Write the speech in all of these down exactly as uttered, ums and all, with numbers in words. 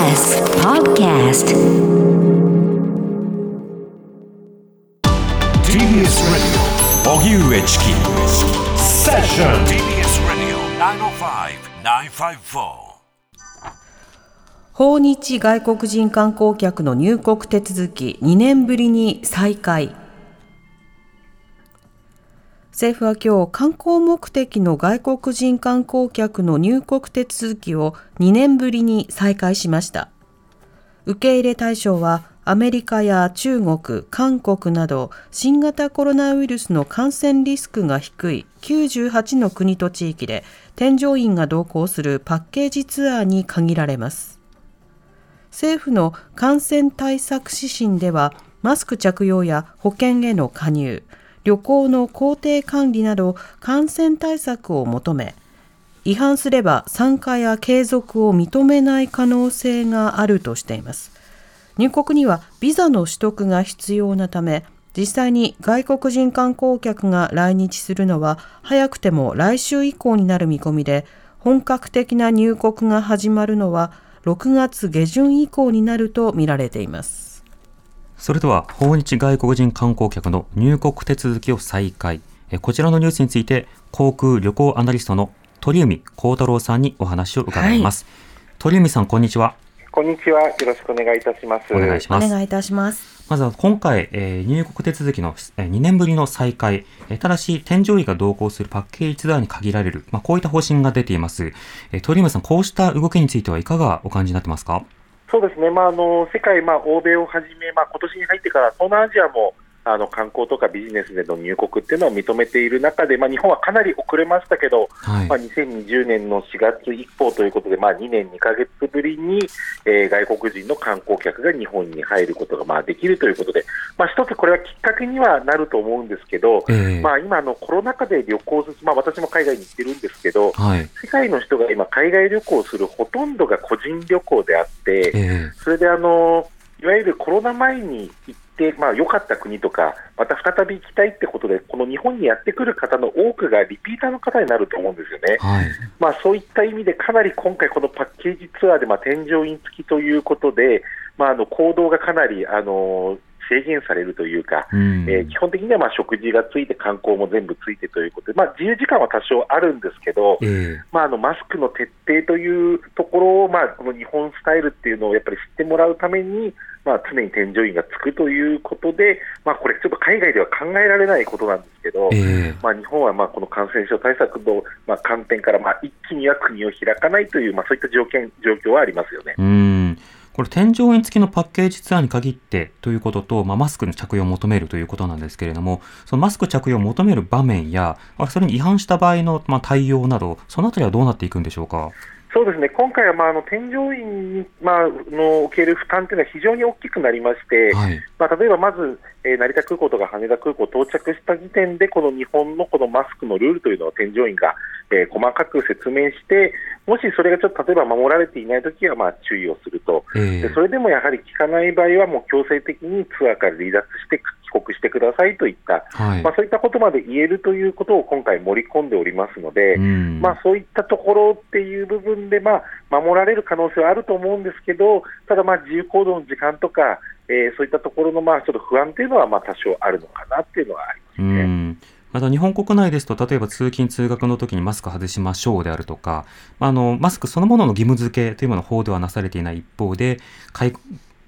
ティービーエス Podcast ティービーエス Radio 荻上チキセッション ティービーエス Radio きゅうまるご きゅうごよん 訪日外国人観光客の入国手続きにねんぶりに再開。政府は今日、観光目的の外国人観光客の入国手続きをにねんぶりに再開しました。受け入れ対象はアメリカや中国、韓国など新型コロナウイルスの感染リスクが低いきゅうじゅうはちの国と地域で添乗員が同行するパッケージツアーに限られます。政府の感染対策指針では、マスク着用や保険への加入、旅行の行程管理など感染対策を求め、違反すれば参加や継続を認めない可能性があるとしています。入国にはビザの取得が必要なため、実際に外国人観光客が来日するのは早くても来週以降になる見込みで、本格的な入国が始まるのはろくがつ下旬以降になると見られています。それでは訪日外国人観光客の入国手続きを再開、こちらのニュースについて航空旅行アナリストの鳥海高太朗さんにお話を伺います、はい、鳥海さん、こんにちは。こんにちは、よろしくお願いいたします。お願いします。お願いいたします。まずは今回、えー、入国手続きのにねんぶりの再開、えー、ただし添乗員が同行するパッケージツアーに限られる、まあ、こういった方針が出ています、えー、鳥海さん、こうした動きについてはいかがお感じになってますか？そうですね、まあ、あの世界、まあ、欧米をはじめ、まあ、今年に入ってから東南アジアもあの観光とかビジネスでの入国っていうのを認めている中で、まあ、日本はかなり遅れましたけど、はい、まあ、にせんにじゅうねんのしがつ以降ということで、まあ、にねんにかげつぶりに、えー、外国人の観光客が日本に入ることが、まあ、できるということで、まあ、一つこれはきっかけにはなると思うんですけど、えーまあ、今のコロナ禍で旅行する、まあ、私も海外に行ってるんですけど、はい、世界の人が今海外旅行をするほとんどが個人旅行であって、えー、それであのいわゆるコロナ前に行ってでまあ、良かった国とかまた再び行きたいってことでこの日本にやってくる方の多くがリピーターの方になると思うんですよね、はい、まあ、そういった意味でかなり今回このパッケージツアーでまあ添乗員付きということで、まあ、あの行動がかなりあの制限されるというか、うん、えー、基本的にはまあ食事がついて観光も全部ついてということで、まあ、自由時間は多少あるんですけど、えーまあ、あのマスクの徹底というところを、まあ、この日本スタイルっていうのをやっぱり知ってもらうために、まあ、常に添乗員がつくということで、まあ、これちょっと海外では考えられないことなんですけど、えーまあ、日本はまあこの感染症対策のまあ観点からまあ一気には国を開かないという、まあ、そういった条件状況はありますよね。うん、これ添乗員付きのパッケージツアーに限ってということと、まあ、マスクの着用を求めるということなんですけれども、そのマスク着用を求める場面やそれに違反した場合のまあ対応など、そのあたりはどうなっていくんでしょうか？そうですね、今回はまああの添乗員に、まあ、の受ける負担というのは非常に大きくなりまして、はい、まあ、例えばまず、えー、成田空港とか羽田空港到着した時点でこの日本のこのマスクのルールというのを添乗員が、えー、細かく説明して、もしそれがちょっと例えば守られていないときはまあ注意をすると、えー、でそれでもやはり効かない場合はもう強制的にツアーから離脱して帰国してくださいといった、はい、まあ、そういったことまで言えるということを今回盛り込んでおりますので、まあ、そういったところっていう部分で、まあ、守られる可能性はあると思うんですけど、ただまあ自由行動の時間とか、えー、そういったところのまあちょっと不安というのはまあ多少あるのかなっていうのはありますね。うん、また日本国内ですと、例えば通勤通学の時にマスク外しましょうであるとか、あのマスクそのものの義務付けというものの法ではなされていない一方で、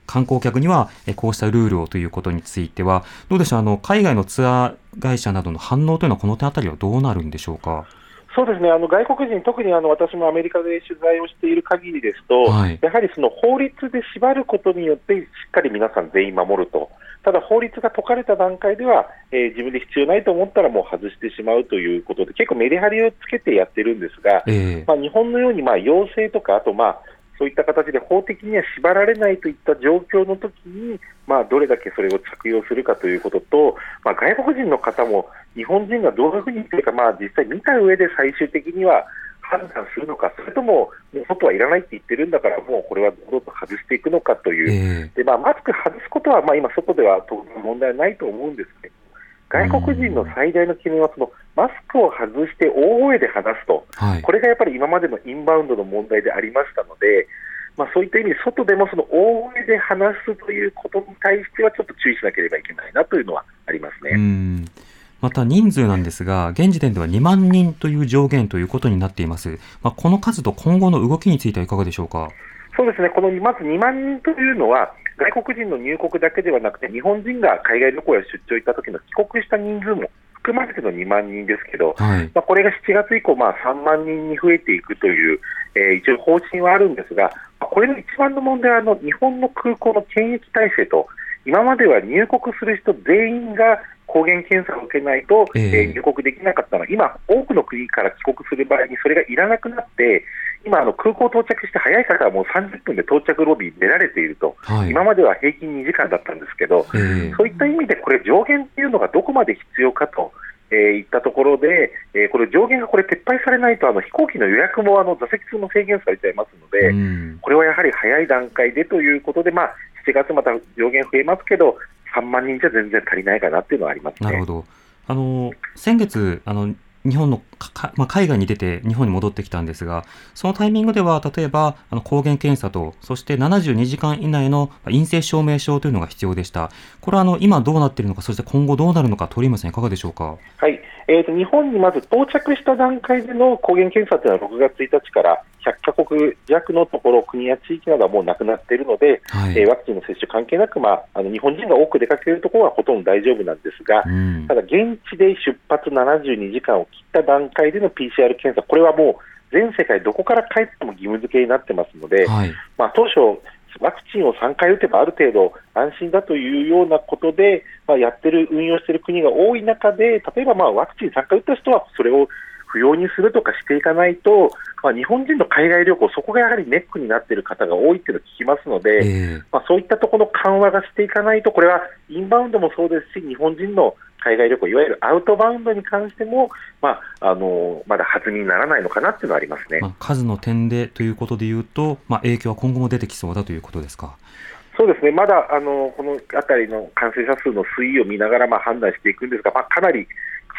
観光客にはこうしたルールをということについてはどうでしょう、あの海外のツアー会社などの反応というのはこの点あたりはどうなるんでしょうか？そうですね、あの外国人、特にあの私もアメリカで取材をしている限りですと、はい、やはりその法律で縛ることによってしっかり皆さん全員守ると、ただ法律が解かれた段階では、えー、自分で必要ないと思ったらもう外してしまうということで結構メリハリをつけてやってるんですが、えーまあ、日本のようにまあ要請とかあとまあそういった形で法的には縛られないといった状況の時に、まあ、どれだけそれを着用するかということと、まあ、外国人の方も日本人がどういうふうにというか、まあ、実際見た上で最終的には判断するのか、それとももう外はいらないって言ってるんだからもうこれはどんどん外していくのかという、えーでまあ、マスク外すことはまあ今外では当然問題はないと思うんですけど、外国人の最大の懸念はそのマスクを外して大声で話すと、はい、これがやっぱり今までのインバウンドの問題でありましたので、まあ、そういった意味で外でもその大声で話すということに対してはちょっと注意しなければいけないなというのはありますね。うん、また人数なんですが、現時点ではにまんにんという上限ということになっています。まあ、この数と今後の動きについてはいかがでしょうか。そうですね、このまずにまんにんというのは外国人の入国だけではなくて、日本人が海外旅行や出張行った時の帰国した人数も含まれてのにまんにんですけど、はい、まあ、これがしちがつ以降、まあ、さんまんにんに増えていくという、えー、一応方針はあるんですが、これの一番の問題はあの日本の空港の検疫体制と、今までは入国する人全員が抗原検査を受けないと、えーえー、入国できなかったのは、今多くの国から帰国する場合にそれがいらなくなって、今あの空港到着して早い方はもうさんじゅっぷんで到着ロビーに出られていると、はい、今までは平均にじかんだったんですけど、えー、そういった意味でこれ上限っていうのがどこまで必要かと、えー、いったところで、えー、これ上限がこれ撤廃されないと、あの飛行機の予約もあの座席数も制限されちゃいますので、うん、これはやはり早い段階でということで、まあ、しちがつまた上限増えますけどさんまんにんじゃ全然足りないかなっていうのはありますね。なるほど。あの先月あの日本のか、まあ、海外に出て日本に戻ってきたんですが、そのタイミングでは例えばあの抗原検査と、そしてななじゅうにじかん以内の陰性証明書というのが必要でした。これはあの今どうなっているのか、そして今後どうなるのか、鳥山さんいかがでしょうか。はい、えーと、日本にまず到着した段階での抗原検査というのはろくがつついたちからひゃっかこく弱のところ、国や地域などはもうなくなっているので、はい、えー、ワクチンの接種関係なく、まあ、あの日本人が多く出かけるところはほとんど大丈夫なんですが、うん、ただ現地で出発ななじゅうにじかんを切った段階での ピーシーアール 検査、これはもう全世界どこから帰っても義務付けになってますので、はい、まあ、当初ワクチンをさんかい打てばある程度安心だというようなことで、まあ、やってる運用している国が多い中で、例えばまあワクチンさんかい打った人はそれを不要にするとかしていかないと、まあ、日本人の海外旅行、そこがやはりネックになっている方が多いというのを聞きますので、えーまあ、そういったところの緩和がしていかないと、これはインバウンドもそうですし、日本人の海外旅行、いわゆるアウトバウンドに関しても、まあ、あのまだ弾みにならないのかなというのはありますね。まあ、数の点でということでいうと、まあ、影響は今後も出てきそうだということですか。そうですね、まだあのこのあたりの感染者数の推移を見ながらまあ判断していくんですが、まあ、かなり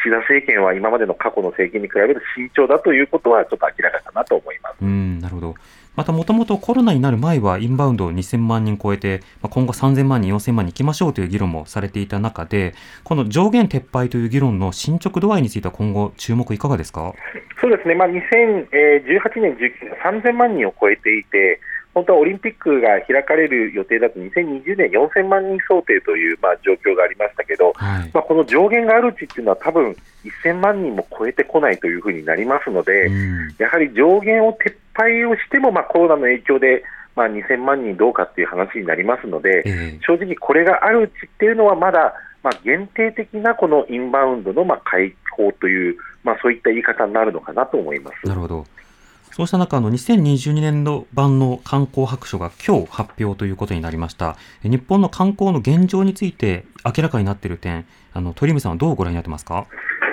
岸田政権は今までの過去の政権に比べる慎重だということはちょっと明らかだなと思います。うん、なるほど。またもともとコロナになる前はインバウンドをにせんまんにん超えて、今後さんぜんまんにんよんせんまんにん行きましょうという議論もされていた中で、この上限撤廃という議論の進捗度合いについては今後注目いかがですか。そうですね、まあ、にせんじゅうはちねんじゅうきゅうねんはさんぜんまんにんを超えていて、本当はオリンピックが開かれる予定だとにせんにじゅうねんよんせんまんにん想定というまあ状況がありましたけど、はい、まあ、この上限があるうちっていうのは多分せんまんにんも超えてこないというふうになりますので、うん、やはり上限を撤廃をしてもまあコロナの影響でまあにせんまんにんどうかっていう話になりますので、うん、正直これがあるうちっていうのはまだまあ限定的なこのインバウンドのまあ開放という、まあ、そういった言い方になるのかなと思います。なるほど。そうした中、あのにせんにじゅうにねん度版の観光白書が今日発表ということになりました。日本の観光の現状について明らかになっている点、あの鳥海さんはどうご覧になってますか。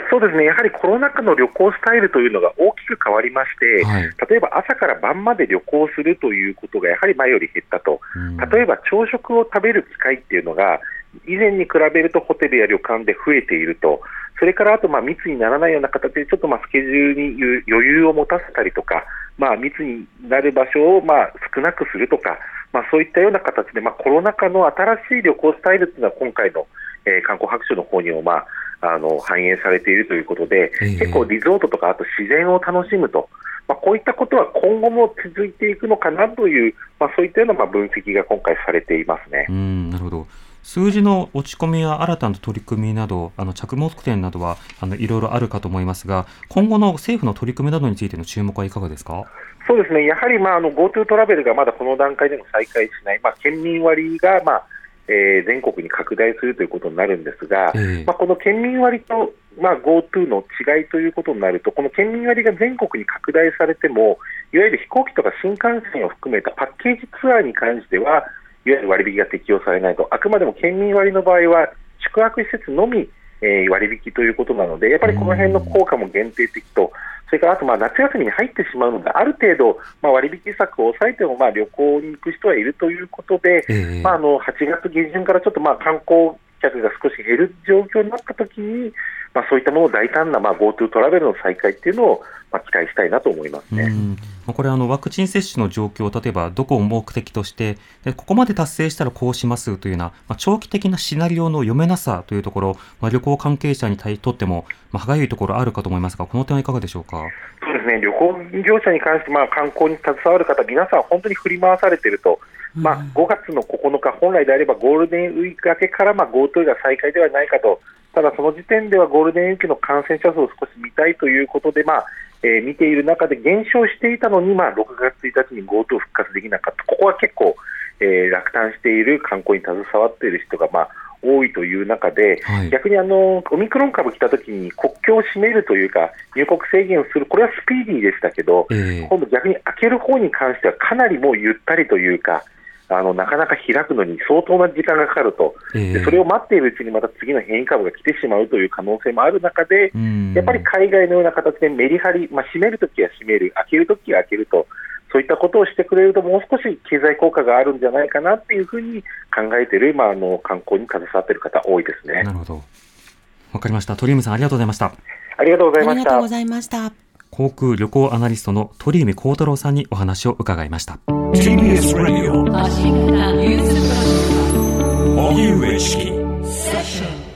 そうですね、やはりコロナ禍の旅行スタイルというのが大きく変わりまして、はい、例えば朝から晩まで旅行するということがやはり前より減ったと、うん、例えば朝食を食べる機会っていうのが以前に比べるとホテルや旅館で増えていると、それからあとまあ密にならないような形でちょっとまあスケジュールに余裕を持たせたりとか、まあ、密になる場所をまあ少なくするとか、まあ、そういったような形でまあコロナ禍の新しい旅行スタイルというのは今回の、えー、観光白書の方にも、まあ、あの反映されているということで、結構リゾートとかあと自然を楽しむと、まあ、こういったことは今後も続いていくのかなという、まあ、そういったようなまあ分析が今回されていますね。うん、なるほど。数字の落ち込みや新たな取り組みなど、あの着目点などはいろいろあるかと思いますが、今後の政府の取り組みなどについての注目はいかがですか。そうですね、やはり GoTo トラベルがまだこの段階でも再開しない、まあ、県民割が、まあえー、全国に拡大するということになるんですが、えーまあ、この県民割と、まあ、GoTo の違いということになると、この県民割が全国に拡大されても、いわゆる飛行機とか新幹線を含めたパッケージツアーに関してはいわゆる割引が適用されないと、あくまでも県民割の場合は宿泊施設のみ、えー、割引ということなので、やっぱりこの辺の効果も限定的と、それからあとまあ夏休みに入ってしまうので、ある程度まあ割引策を抑えてもまあ旅行に行く人はいるということで、えーまあ、あのはちがつげじゅんからちょっとまあ観光客が少し減る状況になったときに、まあ、そういったものを大胆な GoTo トラベルの再開というのを扱いしたいなと思いますね。うん、これあのワクチン接種の状況を例えばどこを目的としてでここまで達成したらこうしますというような、まあ、長期的なシナリオの読めなさというところ、まあ、旅行関係者にとっても、まあ、歯がゆいところあるかと思いますが、この点はいかがでしょうか。そうですね、旅行業者に関して、まあ、観光に携わる方皆さん本当に振り回されていると、まあ、ごがつのここのか本来であればゴールデンウィーク明けから、まあ、GoTo が再開ではないかと、ただその時点ではゴールデンウィークの感染者数を少し見たいということで、まあえー、見ている中で減少していたのに、まあ、ろくがつついたちに GoTo 復活できなかった。ここは結構、えー、落胆している観光に携わっている人が、まあ、多いという中で、はい、逆にあのオミクロン株来た時に国境を閉めるというか入国制限をする、これはスピーディーでしたけど、えー、今度逆に開ける方に関してはかなりもうゆったりというか、あのなかなか開くのに相当な時間がかかると、でそれを待っているうちにまた次の変異株が来てしまうという可能性もある中で、やっぱり海外のような形でメリハリ、まあ、閉めるときは閉める、開けるときは開けると、そういったことをしてくれるともう少し経済効果があるんじゃないかなというふうに考えている、まあ、あの観光に携わっている方多いですね。なるほど、わかりました。鳥海さんありがとうございました。ありがとうございました。ありがとうございました。航空旅行アナリストの鳥海高太郎さんにお話を伺いました。 ティービーエス ラジオ荻上チキ。